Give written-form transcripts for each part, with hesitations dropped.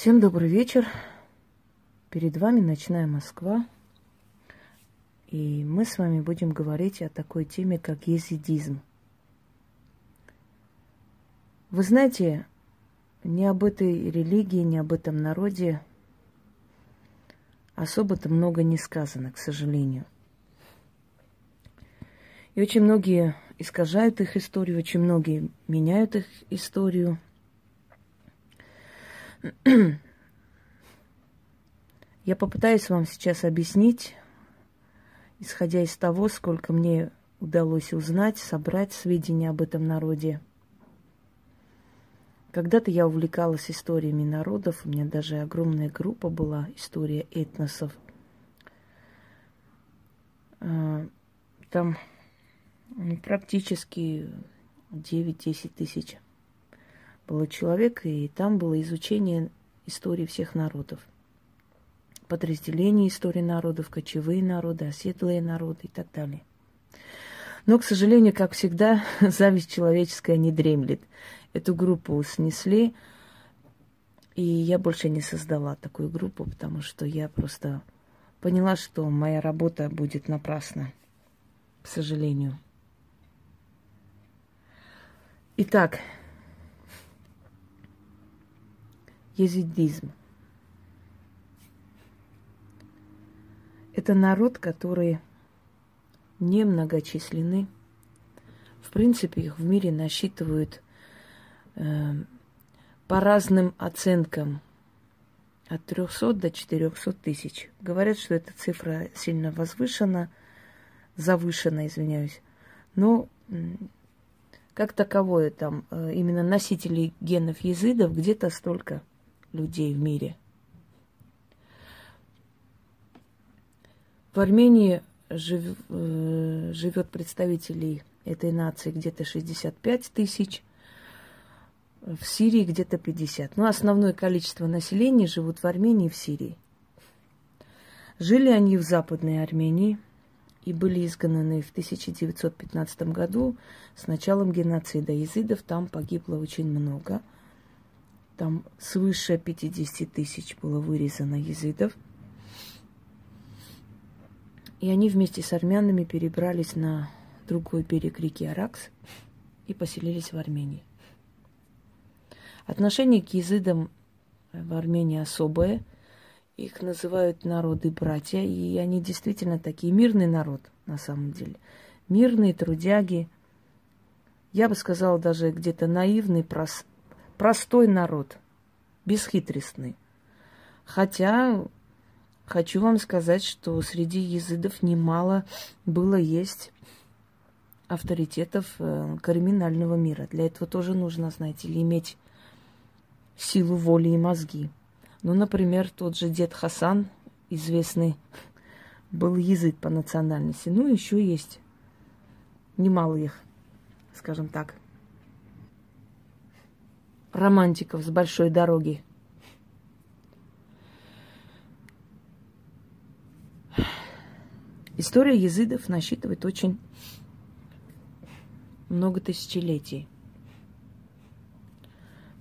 Всем добрый вечер. Перед вами ночная Москва. И мы с вами будем говорить о такой теме, как езидизм. Вы знаете, ни об этой религии, ни об этом народе особо-то много не сказано, к сожалению. И очень многие искажают их историю, очень многие меняют их историю. Я попытаюсь вам сейчас объяснить, исходя из того, сколько мне удалось узнать, собрать сведения об этом народе. Когда-то я увлекалась историями народов, у меня даже огромная группа была, история этносов. Там практически 9-10 тысяч было человек, и там было изучение истории всех народов. Подразделение истории народов, кочевые народы, оседлые народы и так далее. Но, к сожалению, как всегда, зависть человеческая не дремлет. Эту группу снесли, и я больше не создала такую группу, потому что я просто поняла, что моя работа будет напрасна, к сожалению. Итак, езидизм. Это народ, которые немногочисленны. В принципе, их в мире насчитывают по разным оценкам от 300 до 400 тысяч. Говорят, что эта цифра сильно завышена, но как таковое там именно носители генов езидов где-то столько людей в мире. В Армении живет представителей этой нации где-то 65 тысяч, в Сирии где-то 50. Но основное количество населения живут в Армении и в Сирии. Жили они в Западной Армении и были изгнаны в 1915 году. С началом геноцида езидов там погибло очень много. Там свыше 50 тысяч было вырезано езидов. И они вместе с армянами перебрались на другой берег реки Аракс и поселились в Армении. Отношение к езидам в Армении особое. Их называют народы-братья, и они действительно такие мирный народ на самом деле. Мирные, трудяги. Я бы сказала, даже где-то наивный, простой народ, бесхитростный. Хотя хочу вам сказать, что среди езидов немало было есть авторитетов криминального мира. Для этого тоже нужно, знаете ли, иметь силу воли и мозги. Ну, например, тот же дед Хасан, известный, был езид по национальности. Ну, еще есть немало их, скажем так, романтиков с большой дороги. История езидов насчитывает очень много тысячелетий.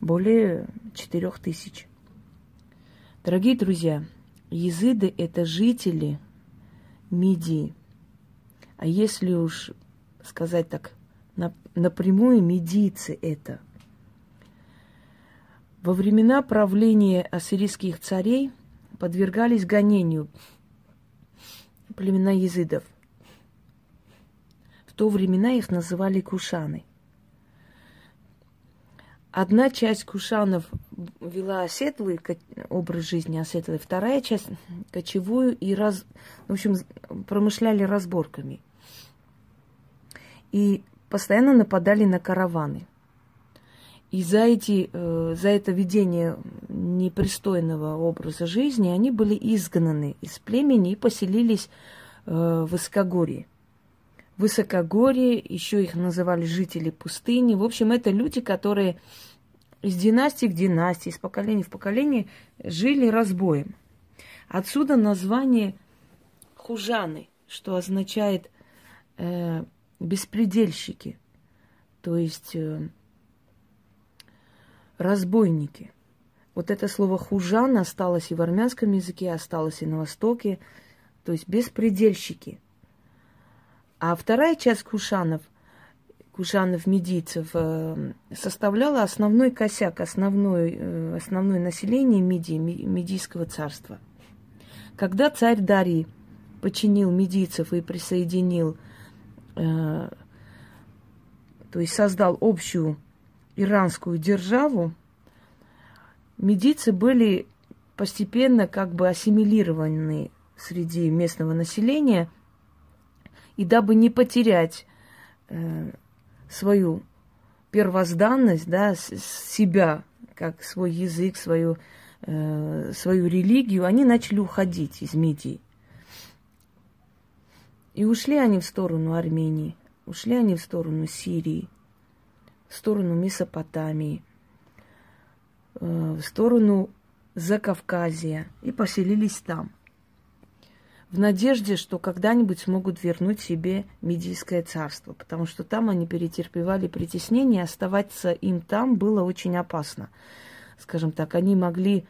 Более 4000. Дорогие друзья, езиды – это жители Мидии. А если уж сказать так напрямую, мидийцы это. Во времена правления ассирийских царей подвергались гонению племена езидов. В то времена их называли кушаны. Одна часть кушанов вела оседлый образ жизни, вторая часть – кочевую, и промышляли разборками. И постоянно нападали на караваны. И за это ведение непристойного образа жизни они были изгнаны из племени и поселились в Искогорье. Высокогорье, еще их называли жители пустыни. В общем, это люди, которые из династии в династии, из поколения в поколение жили разбоем. Отсюда название хужаны, что означает беспредельщики, то есть разбойники. Вот это слово «хужан» осталось и в армянском языке, осталось и на Востоке, то есть беспредельщики. А вторая часть кушанов-медийцев, составляла основной косяк, основное население Мидии, Мидийского царства. Когда царь Дарий подчинил медийцев и присоединил, то есть создал общую иранскую державу, медийцы были постепенно как бы ассимилированы среди местного населения, и дабы не потерять свою первозданность, да, себя, как свой язык, свою религию, они начали уходить из Мидии. И ушли они в сторону Армении, ушли они в сторону Сирии, в сторону Месопотамии, в сторону Закавказья и поселились там, в надежде, что когда-нибудь смогут вернуть себе Мидийское царство, потому что там они перетерпевали притеснение, оставаться им там было очень опасно. Скажем так, они могли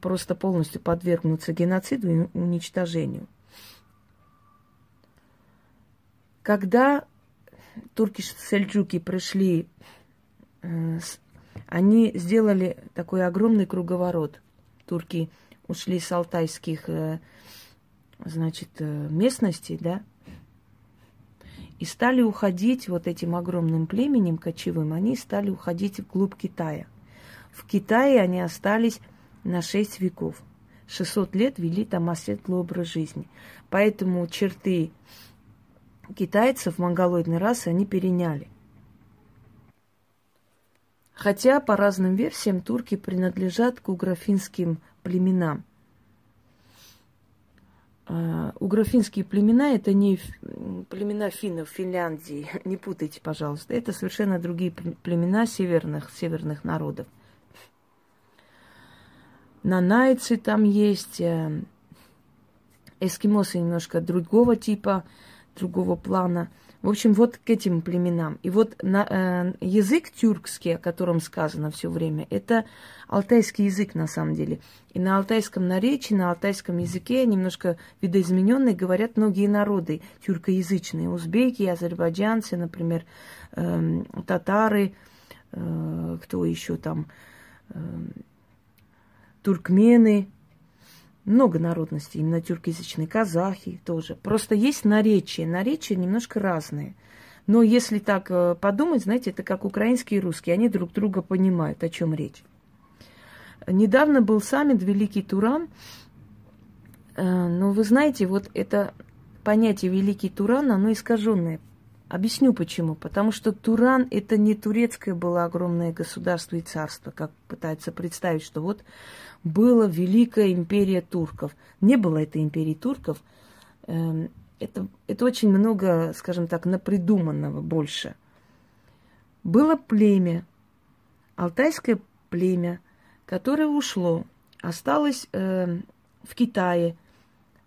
просто полностью подвергнуться геноциду и уничтожению. Когда турки-сельджуки пришли, они сделали такой огромный круговорот. Турки ушли с алтайских, местностей, да, и стали уходить вот этим огромным племенем кочевым, они стали уходить вглубь Китая. В Китае они остались на 6 веков. 600 лет вели там осветлый образ жизни. Поэтому черты китайцев, монголоидной расы, они переняли. Хотя, по разным версиям, турки принадлежат к уграфинским племенам. Уграфинские племена – это не племена финнов Финляндии, не путайте, пожалуйста. Это совершенно другие племена северных народов. Нанайцы там есть, эскимосы немножко другого типа, другого плана. В общем, вот к этим племенам. И вот язык тюркский, о котором сказано все время, это алтайский язык на самом деле. И на алтайском наречии, на алтайском языке, немножко видоизмененный, говорят многие народы тюркоязычные. Узбеки, азербайджанцы, например, татары, кто еще там, туркмены. Много народностей, именно тюркоязычные, казахи тоже. Просто есть наречия, наречия немножко разные. Но если так подумать, знаете, это как украинские и русские, они друг друга понимают, о чем речь. Недавно был саммит «Великий Туран», но вы знаете, вот это понятие «Великий Туран», оно искаженное. Объясню почему. Потому что Туран – это не турецкое было огромное государство и царство, как пытаются представить, что вот была Великая империя турков. Не было этой империи турков. Это очень много, скажем так, напридуманного больше. Было племя, алтайское племя, которое ушло, осталось в Китае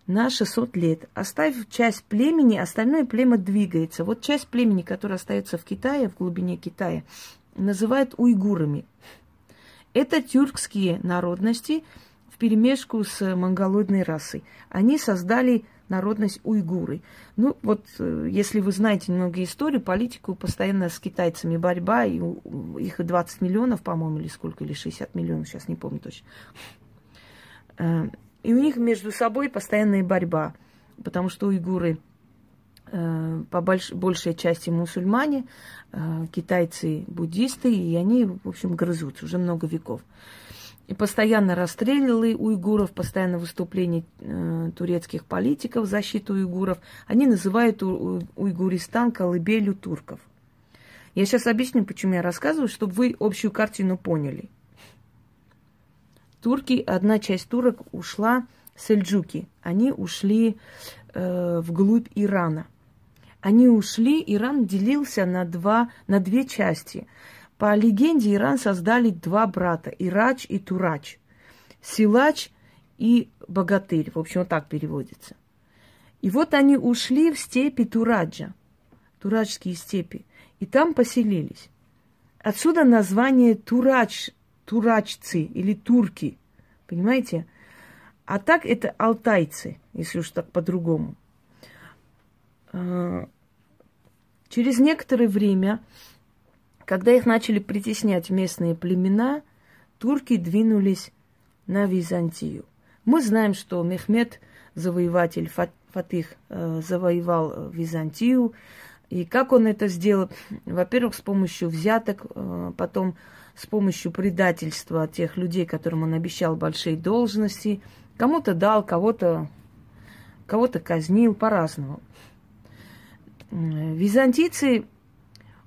на 600 лет. Оставив часть племени, остальное племя двигается. Вот часть племени, которая остается в Китае, в глубине Китая, называют уйгурами. Это тюркские народности вперемешку с монголоидной расой. Они создали народность уйгуры. Ну вот, если вы знаете немного историю, политику, постоянно с китайцами борьба, и их 20 миллионов, по-моему, или сколько, или 60 миллионов, сейчас не помню точно. И у них между собой постоянная борьба, потому что уйгуры по большей части мусульмане, китайцы буддисты, и они, в общем, грызутся уже много веков. И постоянно расстрелы уйгуров, постоянно выступления турецких политиков в защиту уйгуров. Они называют Уйгуристан колыбелью турков. Я сейчас объясню, почему я рассказываю, чтобы вы общую картину поняли. Турки, одна часть турок ушла, сельджуки, они ушли вглубь Ирана. Они ушли, Иран делился на две части. По легенде, Иран создали два брата, Ирач и Турач, силач и богатырь, в общем, вот так переводится. И вот они ушли в степи Тураджа, турачские степи, и там поселились. Отсюда название Турач турачцы или турки, понимаете? А так это алтайцы, если уж так по-другому. Через некоторое время, когда их начали притеснять местные племена, турки двинулись на Византию. Мы знаем, что Мехмед, завоеватель Фатых, завоевал Византию. И как он это сделал? Во-первых, с помощью взяток, потом с помощью предательства тех людей, которым он обещал большие должности. Кому-то дал, кого-то казнил, по-разному. Византийцы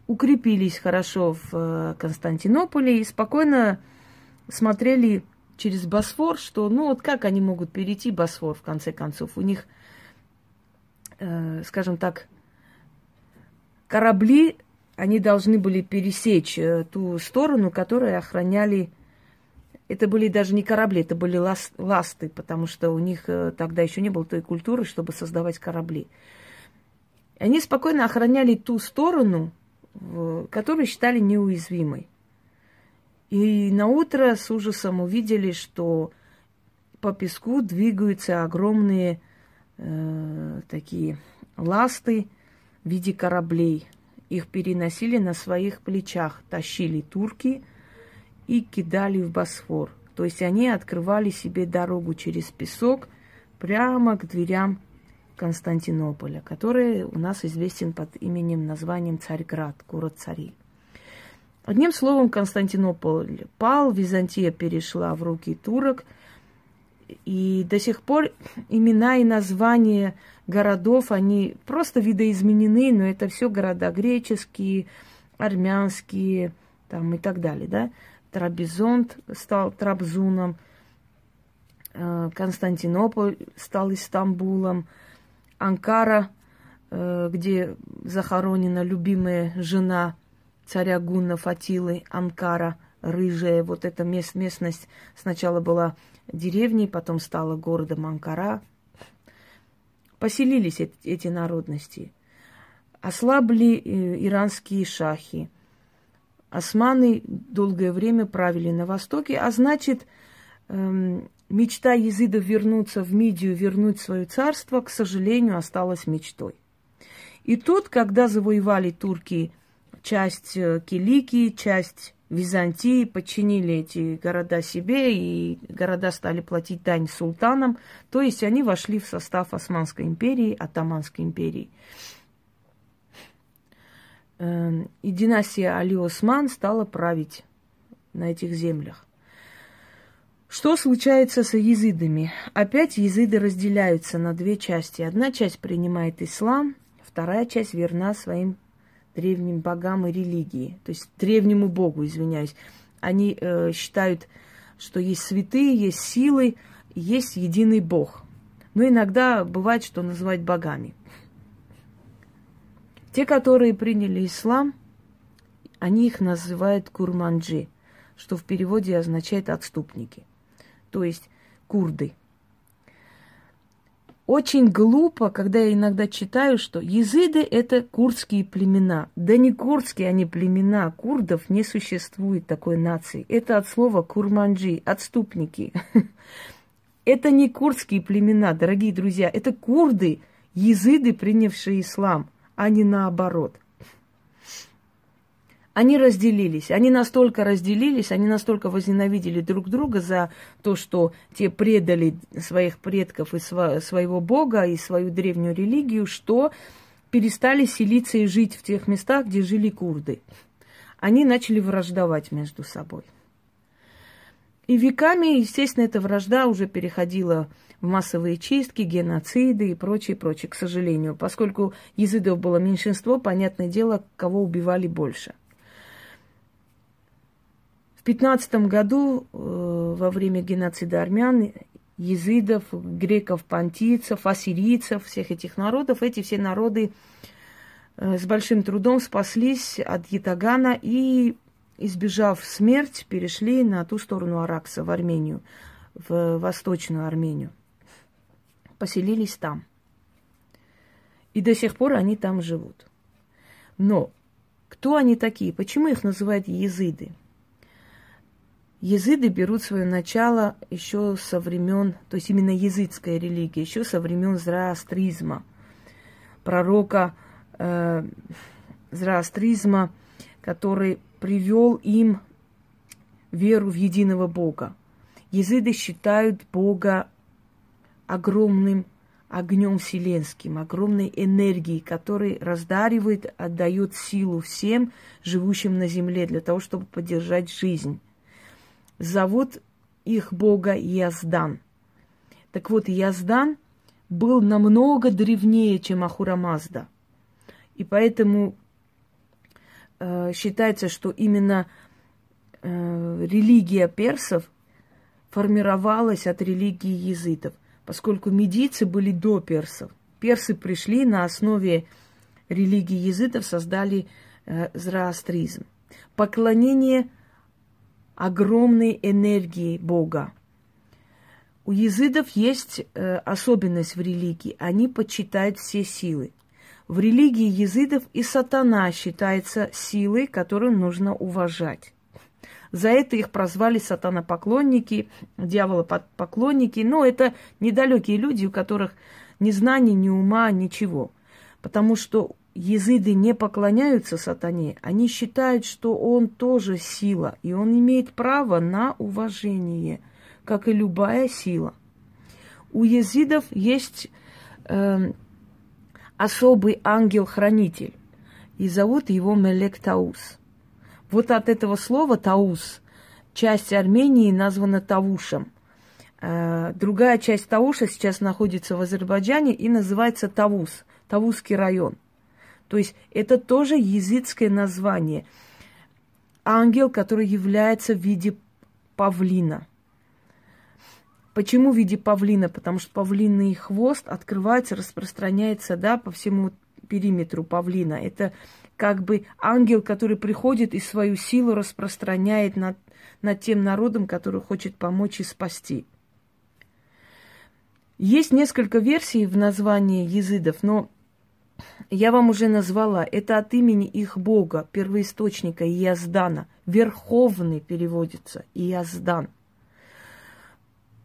укрепились хорошо в Константинополе и спокойно смотрели через Босфор, что, ну вот как они могут перейти Босфор, в конце концов. У них, скажем так, корабли, они должны были пересечь ту сторону, которую охраняли. Это были даже не корабли, это были ласты, потому что у них тогда еще не было той культуры, чтобы создавать корабли. Они спокойно охраняли ту сторону, которую считали неуязвимой. И наутро с ужасом увидели, что по песку двигаются огромные такие ласты в виде кораблей. Их переносили на своих плечах, тащили турки и кидали в Босфор. То есть они открывали себе дорогу через песок прямо к дверям Константинополя, который у нас известен под именем, названием Царьград, город царей. Одним словом, Константинополь пал, Византия перешла в руки турок, и до сих пор имена и названия городов, они просто видоизменены, но это все города греческие, армянские там, и так далее. Да? Трабизон стал Трабзуном, Константинополь стал Истамбулом, Анкара, где захоронена любимая жена царя гуннов Аттилы, Анкара, рыжая. Вот эта местность сначала была деревней, потом стала городом Анкара. Поселились эти народности. Ослабли иранские шахи. Османы долгое время правили на востоке, а значит, мечта езидов вернуться в Мидию, вернуть свое царство, к сожалению, осталась мечтой. И тут, когда завоевали турки часть Киликии, часть Византии, подчинили эти города себе, и города стали платить дань султанам, то есть они вошли в состав Османской империи, Оттоманской империи. И династия Али-Осман стала править на этих землях. Что случается с езидами? Опять езиды разделяются на две части. Одна часть принимает ислам, вторая часть верна своим древним богам и религии. То есть древнему богу, извиняюсь. Они считают, что есть святые, есть силы, есть единый бог. Но иногда бывает, что называют богами. Те, которые приняли ислам, они их называют курманджи, что в переводе означает «отступники». То есть курды. Очень глупо, когда я иногда читаю, что езиды – это курдские племена. Да не курдские они племена, курдов не существует такой нации. Это от слова «курманджи» – «отступники». Это не курдские племена, дорогие друзья. Это курды, езиды, принявшие ислам, а не наоборот. Они разделились, они настолько возненавидели друг друга за то, что те предали своих предков и своего бога, и свою древнюю религию, что перестали селиться и жить в тех местах, где жили курды. Они начали враждовать между собой. И веками, естественно, эта вражда уже переходила в массовые чистки, геноциды и прочее, прочее, к сожалению. Поскольку езидов было меньшинство, понятное дело, кого убивали больше. В 15 году, во время геноцида армян, езидов, греков, понтийцев, ассирийцев, всех этих народов, эти все народы с большим трудом спаслись от ятагана и, избежав смерть, перешли на ту сторону Аракса, в Армению, в Восточную Армению. Поселились там. И до сих пор они там живут. Но кто они такие? Почему их называют езиды? Езиды берут свое начало еще со времен, то есть именно езидская религия, еще со времен зороастризма, пророка зороастризма, который привел им веру в единого Бога. Езиды считают Бога огромным огнем вселенским, огромной энергией, который раздаривает, отдает силу всем живущим на земле для того, чтобы поддержать жизнь. Зовут их бога Яздан. Так вот, Яздан был намного древнее, чем Ахурамазда. И поэтому считается, что именно религия персов формировалась от религии езидов, поскольку медийцы были до персов. Персы пришли на основе религии езидов, создали зороастризм. Поклонение огромной энергии Бога. У езидов есть особенность в религии. Они почитают все силы. В религии езидов и сатана считается силой, которую нужно уважать. За это их прозвали сатанопоклонники, дьяволопоклонники. Но это недалекие люди, у которых ни знаний, ни ума, ничего. Потому что езиды не поклоняются сатане, они считают, что он тоже сила, и он имеет право на уважение, как и любая сила. У езидов есть особый ангел-хранитель, и зовут его Мелек Таус. Вот от этого слова «таус» часть Армении названа Тавушем. Другая часть Тауша сейчас находится в Азербайджане и называется Тавус, Тавусский район. То есть это тоже языческое название. Ангел, который является в виде павлина. Почему в виде павлина? Потому что павлиный хвост открывается, распространяется, да, по всему периметру павлина. Это как бы ангел, который приходит и свою силу распространяет над тем народом, который хочет помочь и спасти. Есть несколько версий в названии езидов, но я вам уже назвала. Это от имени их бога, первоисточника Яздана. Верховный переводится Яздан.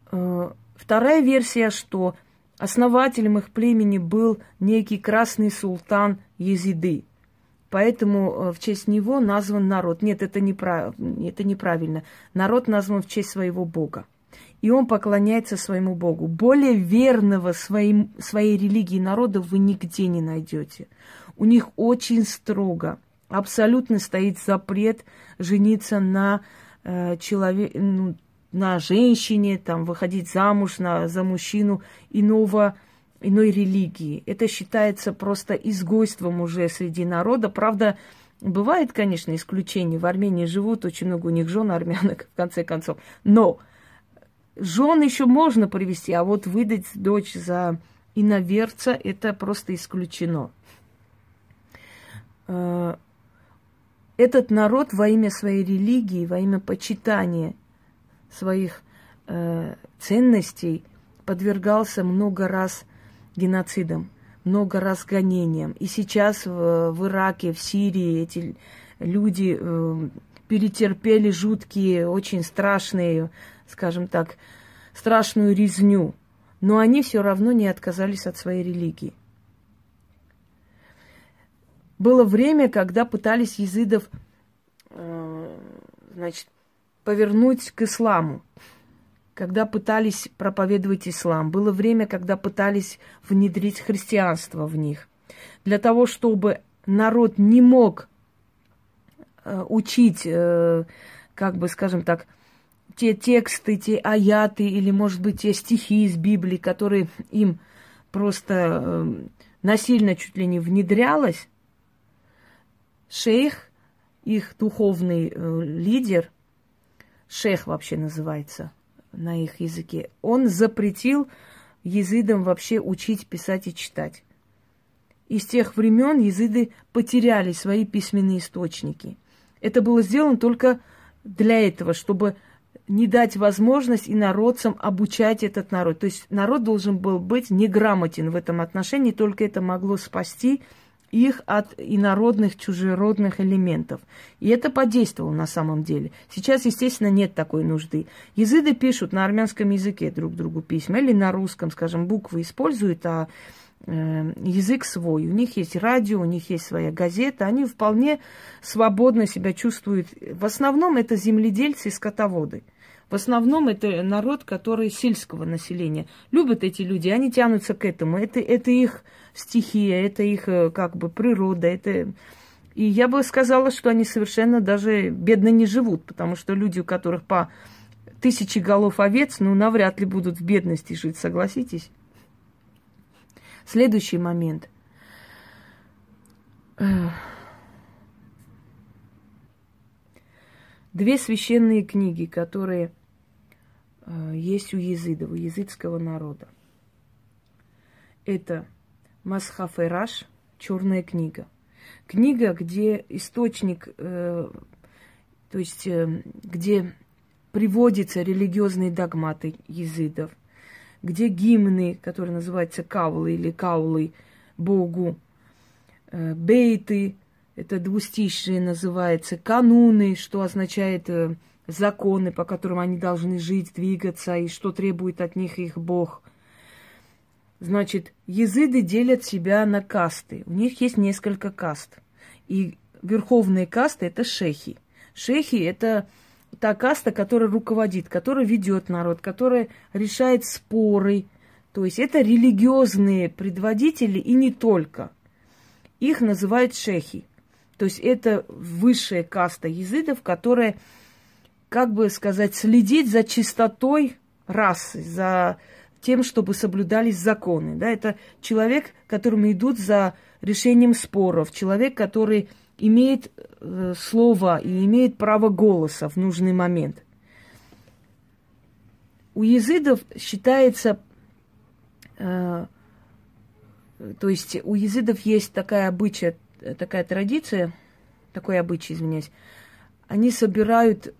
Вторая версия, что основателем их племени был некий красный султан Езиды. Поэтому в честь него назван народ. Нет, это неправильно. Народ назван в честь своего бога. И он поклоняется своему богу. Более верного своей религии народа вы нигде не найдете. У них очень строго, абсолютно стоит запрет жениться на на женщине, там, выходить замуж за мужчину иной религии. Это считается просто изгойством уже среди народа. Правда, бывает, конечно, исключения. В Армении живут, очень много у них жен армянок, в конце концов. Но жен еще можно привести, а вот выдать дочь за иноверца – это просто исключено. Этот народ во имя своей религии, во имя почитания своих ценностей подвергался много раз геноцидам, много раз гонениям. И сейчас в Ираке, в Сирии эти люди перетерпели жуткие, очень страшные, скажем так, страшную резню, но они все равно не отказались от своей религии. Было время, когда пытались езидов, повернуть к исламу, когда пытались проповедовать ислам. Было время, когда пытались внедрить христианство в них. Для того, чтобы народ не мог учить, как бы, скажем так, те тексты, те аяты или, может быть, те стихи из Библии, которые им просто насильно чуть ли не внедрялось, шейх, их духовный лидер, шех вообще называется на их языке, он запретил езидам вообще учить, писать и читать. И с тех времен езиды потеряли свои письменные источники. Это было сделано только для этого, чтобы не дать возможность инородцам обучать этот народ. То есть народ должен был быть неграмотен в этом отношении, только это могло спасти их от инородных, чужеродных элементов. И это подействовало на самом деле. Сейчас, естественно, нет такой нужды. Езиды пишут на армянском языке друг другу письма, или на русском, скажем, буквы используют, а язык свой. У них есть радио, у них есть своя газета, они вполне свободно себя чувствуют. В основном это земледельцы и скотоводы. В основном это народ, который сельского населения. Любят эти люди, они тянутся к этому. Это их стихия, это их как бы природа. Это... И я бы сказала, что они совершенно даже бедно не живут, потому что люди, у которых по 1000 голов овец, ну, навряд ли будут в бедности жить, согласитесь? Следующий момент. Две священные книги, которые есть у езидов, у езидского народа. Это Масхафераш, черная книга. Книга, где источник, то есть где приводятся религиозные догматы езидов, где гимны, которые называются каулы или каулы Богу, бейты, это двустишие называется, кануны, что означает законы, по которым они должны жить, двигаться, и что требует от них их Бог. Значит, езиды делят себя на касты. У них есть несколько каст. И верховные касты – это шехи. Шехи – это та каста, которая руководит, которая ведет народ, которая решает споры. То есть это религиозные предводители и не только. Их называют шехи. То есть это высшая каста езидов, которая, как бы сказать, следит за чистотой расы, за тем, чтобы соблюдались законы. Да, это человек, которому идут за решением споров, человек, который имеет слово и имеет право голоса в нужный момент. У езидов считается... То есть у езидов есть такая традиция, такой обычай, извиняюсь. Они собирают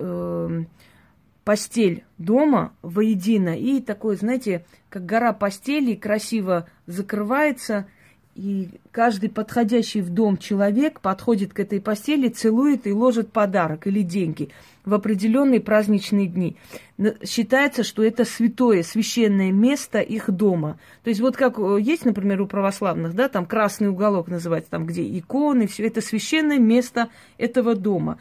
постель дома воедино, и такое, знаете, как гора постелей красиво закрывается, и каждый подходящий в дом человек подходит к этой постели, целует и ложит подарок или деньги в определенные праздничные дни. Считается, что это святое, священное место их дома. То есть вот как есть, например, у православных, да, там красный уголок называется, там где иконы, все это священное место этого дома.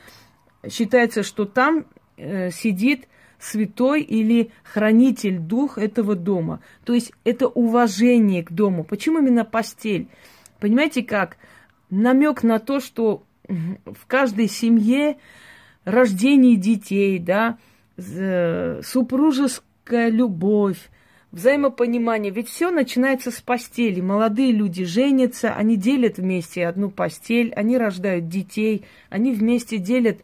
Считается, что там сидит святой или хранитель дух этого дома. То есть это уважение к дому. Почему именно постель? Понимаете, как намек на то, что в каждой семье рождение детей, да, супружеская любовь, взаимопонимание. Ведь все начинается с постели. Молодые люди женятся, они делят вместе одну постель, они рождают детей, они вместе делят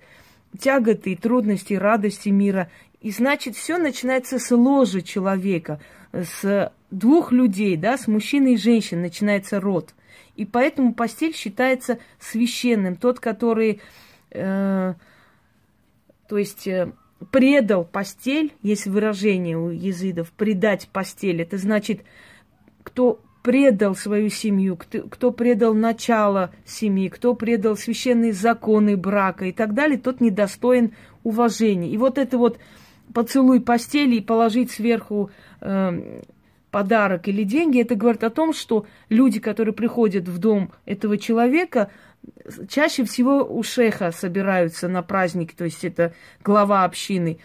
тяготы, трудности, радости мира. И значит, все начинается с ложа человека, с двух людей, да, с мужчины и женщин начинается род. И поэтому постель считается священным. Тот, который, предал постель, есть выражение у езидов, предать постель. Это значит, кто предал свою семью, кто предал начало семьи, кто предал священные законы брака и так далее, тот недостоин уважения. И вот это вот поцелуй постели и положить сверху подарок или деньги, это говорит о том, что люди, которые приходят в дом этого человека, чаще всего у шеха собираются на праздник, то есть это глава общины,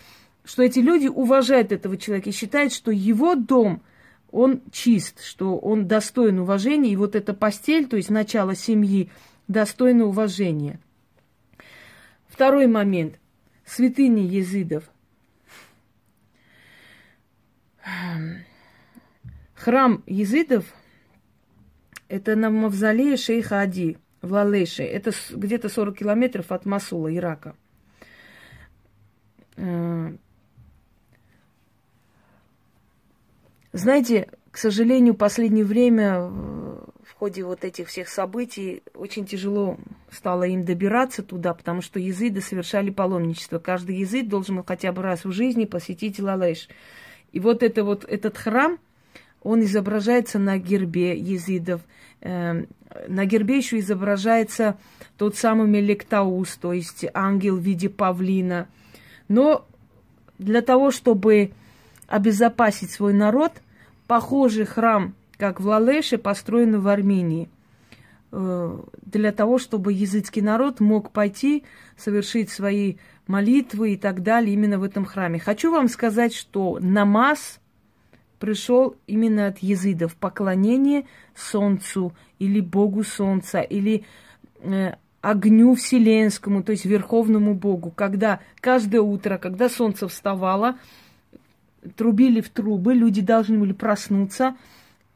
что эти люди уважают этого человека и считают, что его дом, он чист, что он достоин уважения, и вот эта постель, то есть начало семьи, достойно уважения. Второй момент. Святыни езидов. Храм езидов – это на мавзолее шейха Ади в Лалеше. Это где-то 40 километров от Масула, Ирака. Знаете, к сожалению, в последнее время в ходе вот этих всех событий очень тяжело стало им добираться туда, потому что езиды совершали паломничество. Каждый езид должен был хотя бы раз в жизни посетить Лалеш. И вот этот храм, Он изображается на гербе езидов. На гербе еще изображается тот самый Мелек Таус, то есть ангел в виде павлина. Но для того, чтобы обезопасить свой народ, похожий храм, как в Лалеше, построен в Армении. Для того, чтобы языческий народ мог пойти, совершить свои молитвы и так далее именно в этом храме. Хочу вам сказать, что намаз пришел именно от езидов. Поклонение солнцу или богу солнца, или огню вселенскому, то есть верховному богу. Когда каждое утро, когда солнце вставало, трубили в трубы, люди должны были проснуться,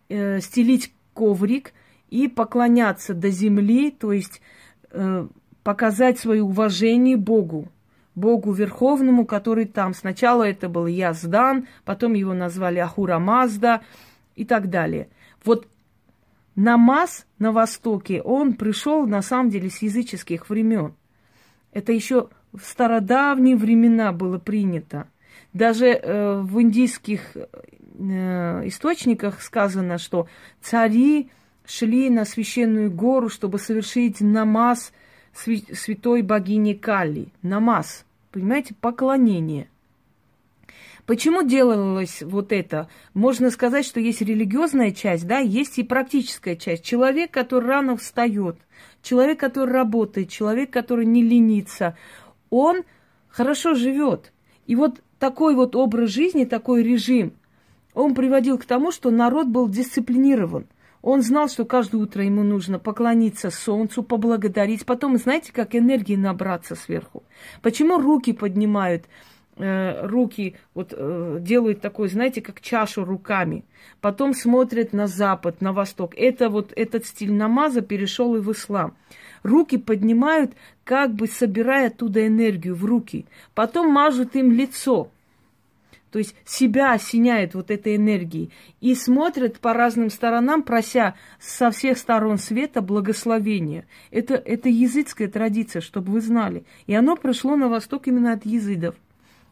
стелить коврик и поклоняться до земли, то есть показать свое уважение богу. Богу Верховному, который там. Сначала это был Яздан, потом его назвали Ахурамазда и так далее. Вот намаз на Востоке, он пришел на самом деле с языческих времен. Это еще в стародавние времена было принято. Даже в индийских источниках сказано, что цари шли на священную гору, чтобы совершить намаз святой богини Кали. Намаз, понимаете, поклонение. Почему делалось вот это? Можно сказать, что есть религиозная часть, да, есть и практическая часть. Человек, который рано встает, человек, который работает, человек, который не ленится, он хорошо живет. И вот такой вот образ жизни, такой режим, он приводил к тому, что народ был дисциплинирован. Он знал, что каждое утро ему нужно поклониться солнцу, поблагодарить. Потом, знаете, как энергии набраться сверху. Почему руки поднимают, руки вот, делают такой, знаете, как чашу руками. Потом смотрят на запад, на восток. Это вот этот стиль намаза перешел и в ислам. Руки поднимают, как бы собирая оттуда энергию в руки. Потом мажут им лицо. То есть себя осеняет вот этой энергией. И смотрят по разным сторонам, прося со всех сторон света благословения. Это языческая традиция, чтобы вы знали. И оно пришло на восток именно от языдов.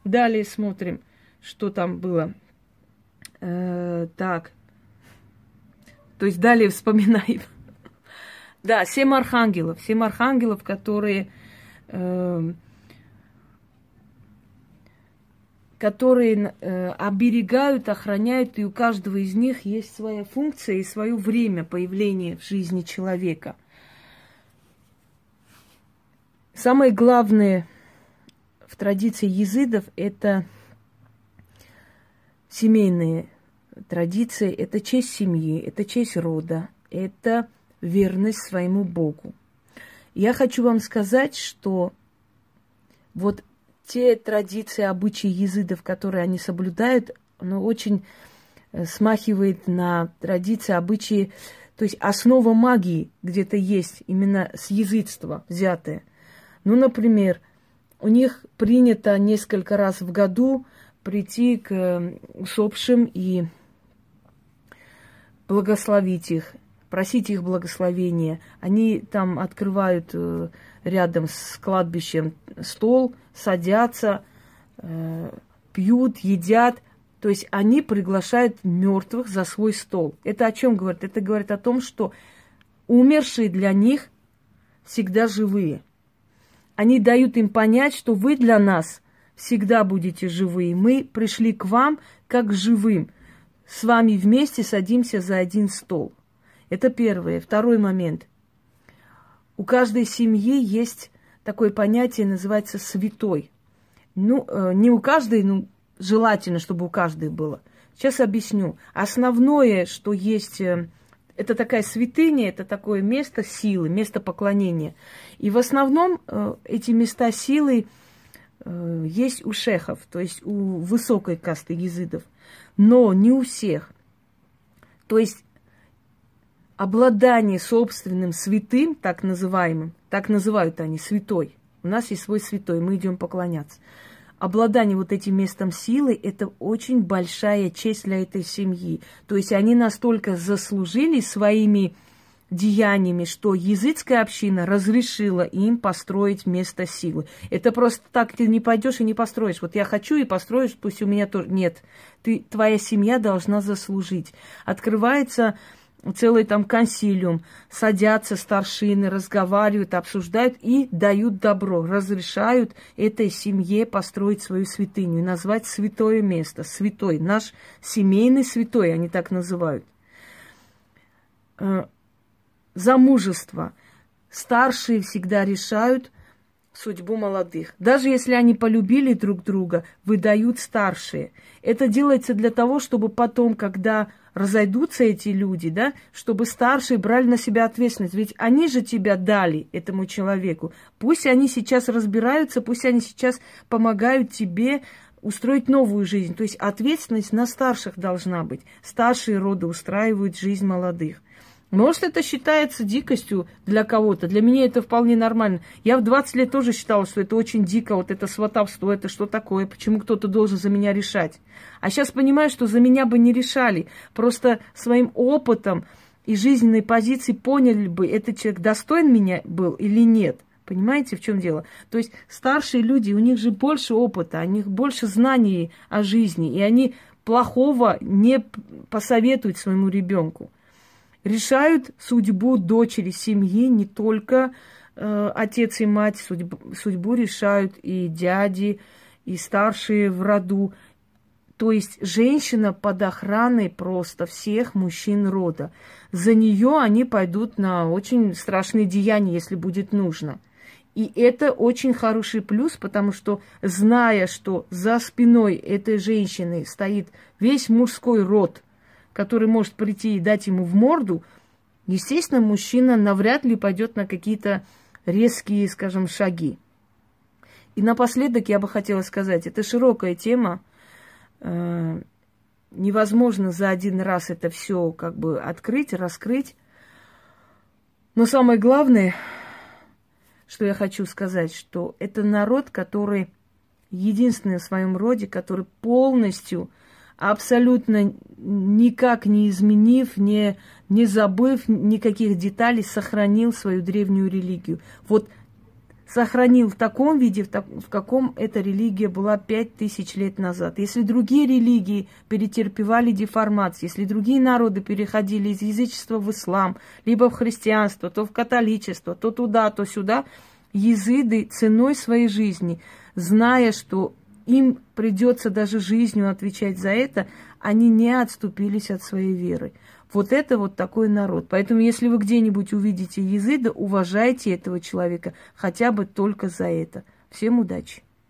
Далее смотрим, что там было. Так. То есть далее вспоминаем. Да, 7 архангелов. 7 архангелов, которые... которые оберегают, охраняют, и у каждого из них есть своя функция и свое время появления в жизни человека. Самое главное в традиции езидов – это семейные традиции, это честь семьи, это честь рода, это верность своему Богу. Я хочу вам сказать, что вот те традиции, обычаи езидов, которые они соблюдают, но очень смахивает на традиции, обычаи, то есть основа магии где-то есть, именно с езидства взятая. Ну, например, у них принято несколько раз в году прийти к усопшим и благословить их, просить их благословения. Они там открывают рядом с кладбищем стол, садятся, пьют, едят. То есть они приглашают мертвых за свой стол. Это о чем говорит? Это говорит о том, что умершие для них всегда живые. Они дают им понять, что вы для нас всегда будете живые. Мы пришли к вам как живым. С вами вместе садимся за один стол. Это первое. Второй момент. У каждой семьи есть такое понятие, называется святой. Ну, не у каждой, но желательно, чтобы у каждой было. Сейчас объясню. Основное, что есть, это такая святыня, это такое место силы, место поклонения. И в основном эти места силы есть у шехов, то есть у высокой касты езидов. Но не у всех. То есть обладание собственным святым, так называемым, так называют они, святой. У нас есть свой святой, мы идем поклоняться. Обладание вот этим местом силы – это очень большая честь для этой семьи. То есть они настолько заслужили своими деяниями, что языческая община разрешила им построить место силы. Это просто так ты не пойдешь и не построишь. Вот я хочу и построишь, пусть у меня тоже... Нет, твоя семья должна заслужить. Открывается целый там консилиум, садятся старшины, разговаривают, обсуждают и дают добро, разрешают этой семье построить свою святыню, назвать святое место, святой, наш семейный святой, они так называют. Замужество. Старшие всегда решают судьбу молодых. Даже если они полюбили друг друга, выдают старшие. Это делается для того, чтобы потом, когда разойдутся эти люди, да, чтобы старшие брали на себя ответственность. Ведь они же тебя дали, этому человеку. Пусть они сейчас разбираются, пусть они сейчас помогают тебе устроить новую жизнь. То есть ответственность на старших должна быть. Старшие роды устраивают жизнь молодых. Может, это считается дикостью для кого-то. Для меня это вполне нормально. Я в 20 лет тоже считала, что это очень дико, вот это сватовство, это что такое, почему кто-то должен за меня решать. А сейчас понимаю, что за меня бы не решали. Просто своим опытом и жизненной позицией поняли бы, этот человек достоин меня был или нет. Понимаете, в чем дело? То есть старшие люди, у них же больше опыта, у них больше знаний о жизни, и они плохого не посоветуют своему ребенку. Решают судьбу дочери, семьи, не только отец и мать, судьбу решают и дяди, и старшие в роду. То есть женщина под охраной просто всех мужчин рода. За нее они пойдут на очень страшные деяния, если будет нужно. И это очень хороший плюс, потому что, зная, что за спиной этой женщины стоит весь мужской род, который может прийти и дать ему в морду, естественно, мужчина навряд ли пойдет на какие-то резкие, скажем, шаги. И напоследок я бы хотела сказать, это широкая тема, невозможно за один раз это все как бы открыть, раскрыть. Но самое главное, что я хочу сказать, что это народ, который единственный в своем роде, который полностью... абсолютно никак не изменив, не забыв никаких деталей, сохранил свою древнюю религию. Вот сохранил в таком виде, в каком эта религия была 5000 лет назад. Если другие религии перетерпевали деформации, если другие народы переходили из язычества в ислам, либо в христианство, то в католичество, то туда, то сюда, языды ценой своей жизни, зная, что... им придется даже жизнью отвечать за это, они не отступились от своей веры. Вот это вот такой народ. Поэтому, если вы где-нибудь увидите языда, уважайте этого человека хотя бы только за это. Всем удачи!